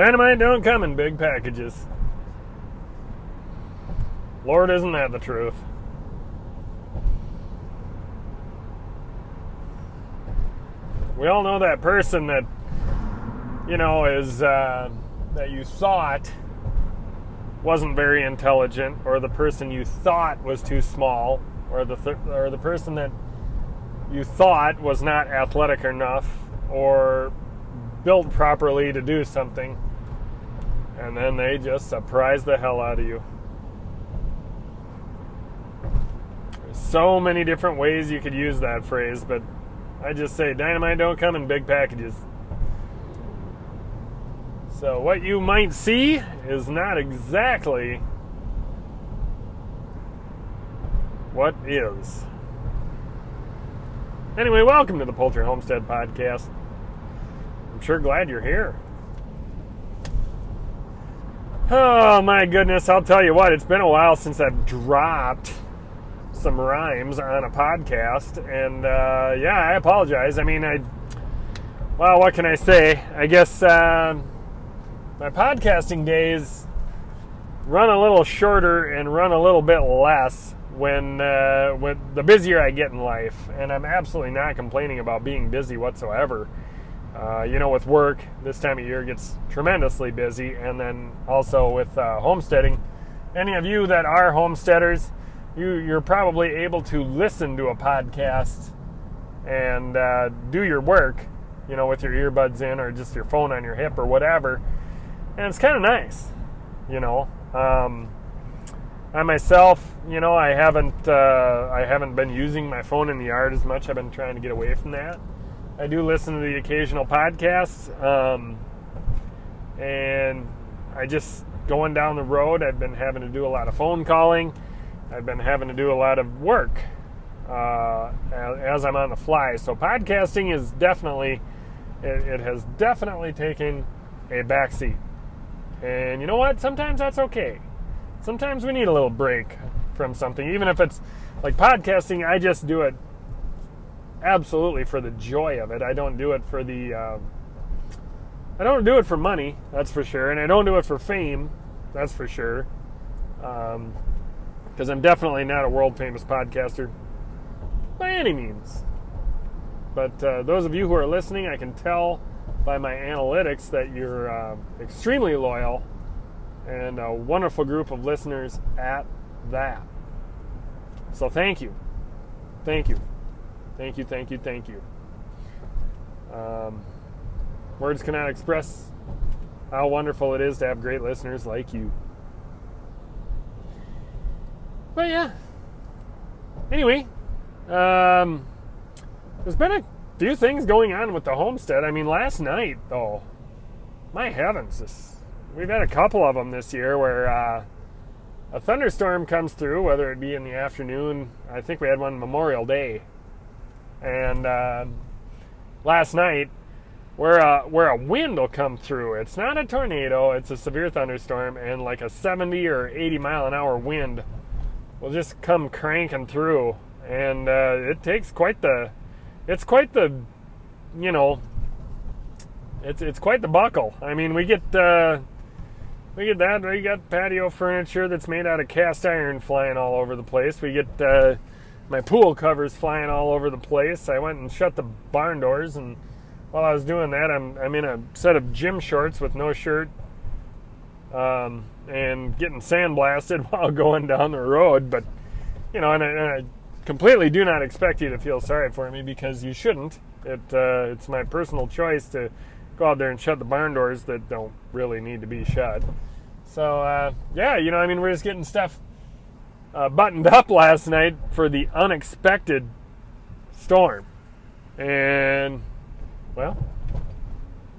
Dynamite don't come in big packages. Lord, isn't that the truth? We all know that person that, you know, is, that you thought wasn't very intelligent, or the person you thought was too small, or the person that you thought was not athletic enough or built properly to do something, and then they just surprise the hell out of you. There's so many different ways you could use that phrase, but I just say dynamite don't come in big packages. So what you might see is not exactly what is. Anyway, welcome to the Poultry Homestead Podcast. I'm sure glad you're here. Oh my goodness, I'll tell you what, it's been a while since I've dropped some rhymes on a podcast. And yeah, I apologize. I mean, well, what can I say? I guess my podcasting days run a little shorter and run a little bit less when the busier I get in life. And I'm absolutely not complaining about being busy whatsoever. You know, with work, this time of year gets tremendously busy. And then also with homesteading. Any of you that are homesteaders, you're probably able to listen to a podcast and do your work, you know, with your earbuds in or just your phone on your hip or whatever. And it's kind of nice, you know. I myself, you know, I haven't been using my phone in the yard as much. I've been trying to get away from that. I do listen to the occasional podcasts, and I just, going down the road, I've been having to do a lot of phone calling. I've been having to do a lot of work as I'm on the fly. So podcasting is definitely, it has definitely taken a backseat. And you know what? Sometimes that's okay. Sometimes we need a little break from something. Even if it's like podcasting, I just do it absolutely for the joy of it. I don't do it for I don't do it for money, that's for sure. And I don't do it for fame, that's for sure. Because I'm definitely not a world-famous podcaster by any means. But those of you who are listening, I can tell by my analytics that you're extremely loyal, and a wonderful group of listeners at that. So thank you. Thank you. Thank you, thank you, thank you. Words cannot express how wonderful it is to have great listeners like you. But yeah, anyway, there's been a few things going on with the homestead. I mean, last night, though, my heavens, we've had a couple of them this year where a thunderstorm comes through, whether it be in the afternoon. I think we had one Memorial Day. And last night, where a wind will come through. It's not a tornado, it's a severe thunderstorm, and like a 70 or 80 mile an hour wind will just come cranking through, and it takes it's quite the buckle. I mean, we get that, we got patio furniture that's made out of cast iron flying all over the place. We get my pool covers flying all over the place. I went and shut the barn doors, and while I was doing that, I'm in a set of gym shorts with no shirt, and getting sandblasted while going down the road. But, you know, and I completely do not expect you to feel sorry for me, because you shouldn't. It's my personal choice to go out there and shut the barn doors that don't really need to be shut. So, yeah, you know, I mean, we're just getting stuff buttoned up last night for the unexpected storm. And, well,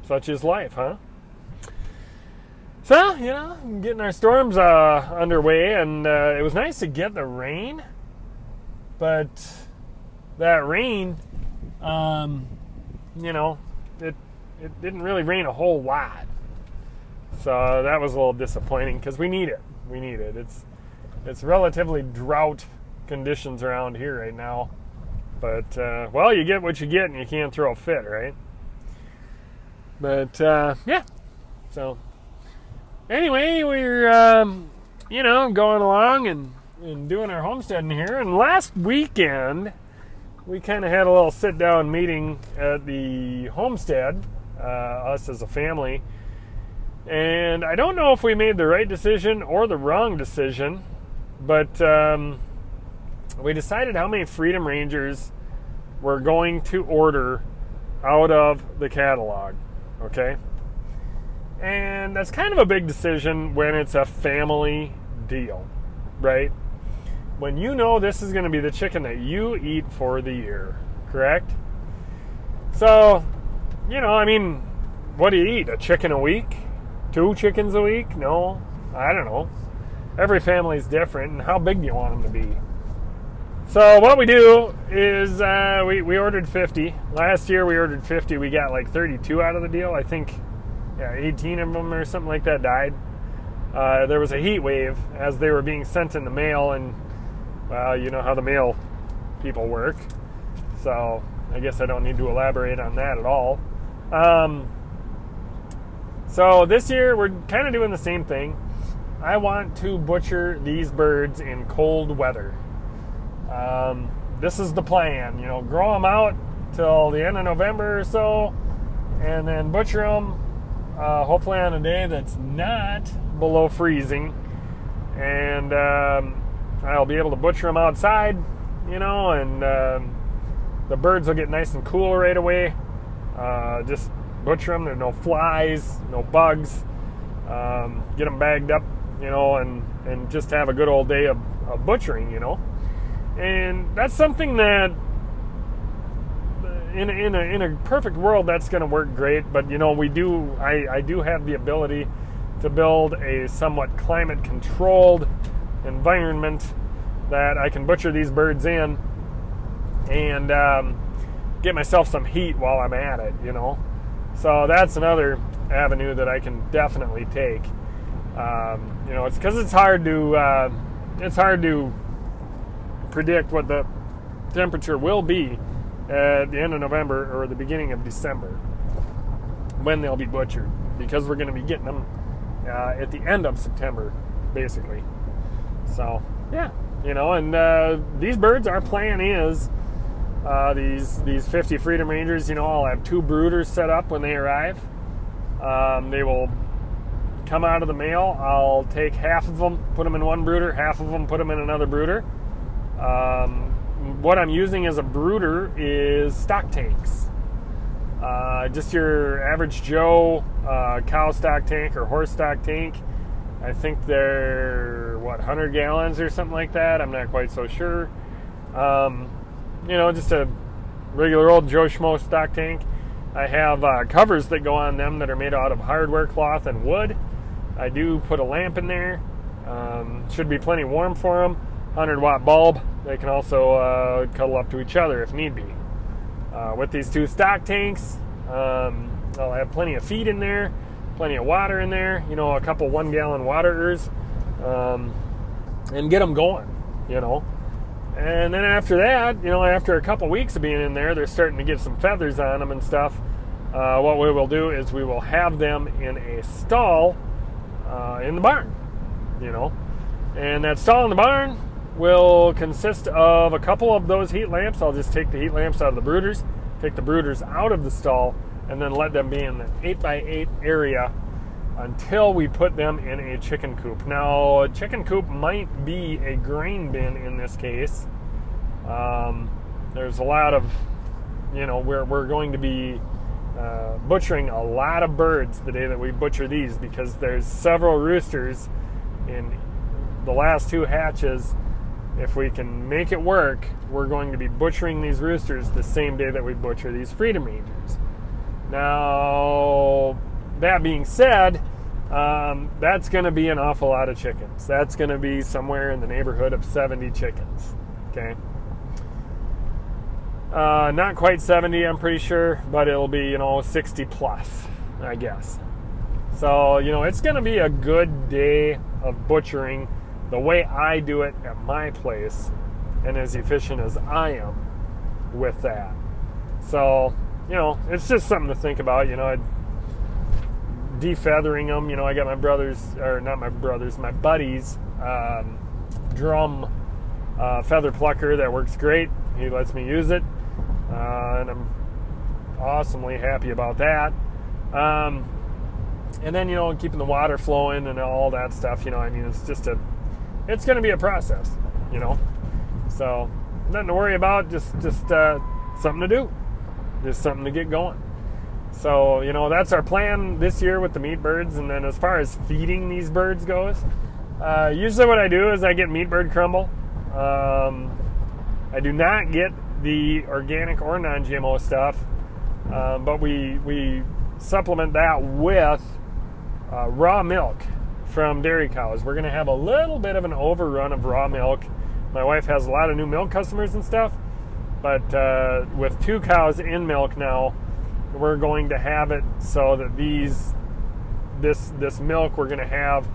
such is life, huh? So, you know, getting our storms underway, and it was nice to get the rain, but that rain, you know, it didn't really rain a whole lot. So that was a little disappointing, because we need it. We need it. It's relatively drought conditions around here right now, but, well, you get what you get, and you can't throw a fit, right? But, yeah, so anyway, we're going along and doing our homesteading here. And last weekend, we kind of had a little sit-down meeting at the homestead, us as a family. And I don't know if we made the right decision or the wrong decision, but we decided how many Freedom Rangers we're going to order out of the catalog, okay? And that's kind of a big decision when it's a family deal, right? When you know this is going to be the chicken that you eat for the year, correct? So, what do you eat? A chicken a week? 2 chickens a week? No, I don't know. Every family's different, and how big do you want them to be? So what we do is we ordered 50. Last year we ordered 50. We got like 32 out of the deal. I think 18 of them or something like that died. There was a heat wave as they were being sent in the mail, and, well, you know how the mail people work. So I guess I don't need to elaborate on that at all. So this year we're kind of doing the same thing. I want to butcher these birds in cold weather. This is the plan, grow them out till the end of November or so, and then butcher them, hopefully on a day that's not below freezing, and I'll be able to butcher them outside, and the birds will get nice and cool right away. Just butcher them, there's no flies, no bugs, get them bagged up, and just have a good old day of butchering, And that's something that, in a perfect world, that's going to work great. But I do have the ability to build a somewhat climate-controlled environment that I can butcher these birds in and get myself some heat while I'm at it. So that's another avenue that I can definitely take. It's because it's hard to predict what the temperature will be at the end of November or the beginning of December when they'll be butchered, because we're going to be getting them at the end of September basically. So these birds, our plan is these 50 Freedom Rangers, I'll have 2 brooders set up when they arrive. They will come out of the mail. I'll take half of them, put them in one brooder, half of them, put them in another brooder. What I'm using as a brooder is stock tanks. Just your average Joe cow stock tank or horse stock tank. I think they're, 100 gallons or something like that. I'm not quite so sure. Just a regular old Joe Schmo stock tank. I have covers that go on them that are made out of hardware cloth and wood. I do put a lamp in there. Should be plenty warm for them. 100-watt bulb. They can also cuddle up to each other if need be. With these 2 stock tanks, I'll have plenty of feed in there, plenty of water in there, a couple 1-gallon waterers, and get them going, And then after that, after a couple weeks of being in there, they're starting to get some feathers on them and stuff. What we will do is we will have them in a stall in the barn, And that stall in the barn will consist of a couple of those heat lamps. I'll just take the heat lamps out of the brooders, take the brooders out of the stall, and then let them be in an 8x8 area until we put them in a chicken coop. Now, a chicken coop might be a grain bin in this case. There's a lot of, we're going to be butchering a lot of birds the day that we butcher these, because there's several roosters in the last 2 hatches. If we can make it work, we're going to be butchering these roosters the same day that we butcher these Freedom Rangers. Now, that being said, that's going to be an awful lot of chickens. That's going to be somewhere in the neighborhood of 70 chickens. Okay, not quite 70, I'm pretty sure, but it'll be 60 plus, I guess. So it's going to be a good day of butchering. The way I do it at my place, and as efficient as I am with that. So, it's just something to think about. defeathering them. You know, I got my buddy's drum feather plucker that works great. He lets me use it, and I'm awesomely happy about that. And then, you know, keeping the water flowing and all that stuff, you know, I mean, it's just it's going to be a process, you know. So nothing to worry about, just something to do, just something to get going. So, you know, that's our plan this year with the meat birds. And then as far as feeding these birds goes, usually what I do is I get meat bird crumble. I do not get the organic or non-GMO stuff, but we supplement that with raw milk from dairy cows. We're going to have a little bit of an overrun of raw milk. My wife has a lot of new milk customers and stuff, but with 2 cows in milk now, we're going to have it so that this milk, we're going to have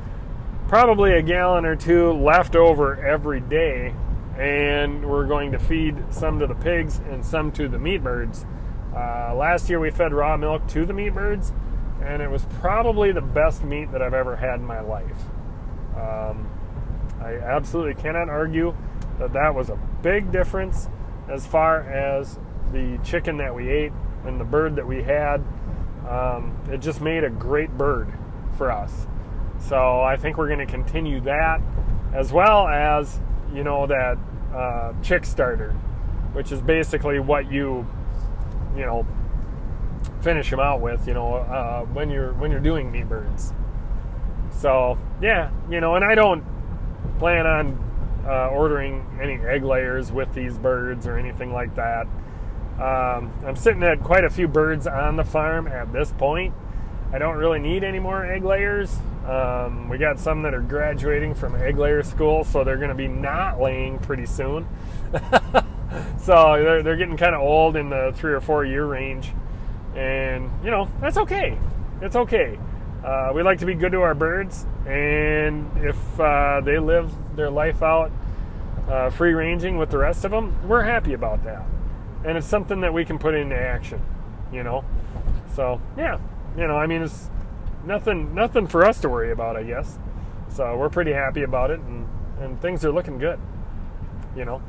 probably a gallon or 2 left over every day, and we're going to feed some to the pigs and some to the meat birds. Last year we fed raw milk to the meat birds, and it was probably the best meat that I've ever had in my life. I absolutely cannot argue that was a big difference as far as the chicken that we ate and the bird that we had. It just made a great bird for us. So I think we're going to continue that, as well as, you know, that chick starter, which is basically what you finish them out with, you know, when you're doing meat birds. So yeah, you know, and I don't plan on ordering any egg layers with these birds or anything like that. I'm sitting at quite a few birds on the farm at this point. I don't really need any more egg layers. We got some that are graduating from egg layer school, so they're going to be not laying pretty soon. So they're getting kind of old, in the 3 or 4 year range. And, you know, that's okay. It's okay. We like to be good to our birds. And if they live their life out free ranging with the rest of them, we're happy about that. And it's something that we can put into action, you know. So, yeah. You know, I mean, it's nothing for us to worry about, I guess. So we're pretty happy about it, and things are looking good, you know.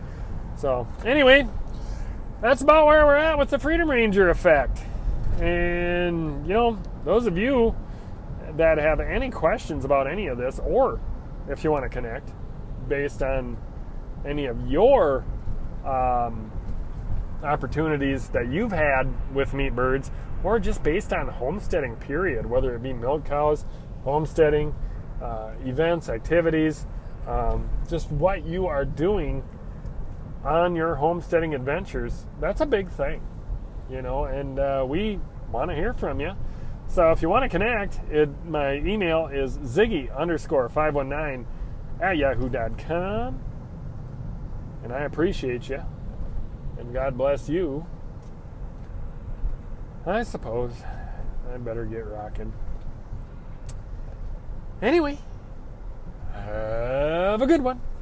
So anyway, that's about where we're at with the Freedom Ranger effect. And, you know, those of you that have any questions about any of this, or if you want to connect based on any of your opportunities that you've had with meat birds, or just based on homesteading period, whether it be milk cows, homesteading, events, activities, just what you are doing on your homesteading adventures. That's a big thing, you know, and we want to hear from you. So if you want to connect, my email is ziggy_519@yahoo.com. And I appreciate you, and God bless you. I suppose I better get rocking. Anyway, have a good one.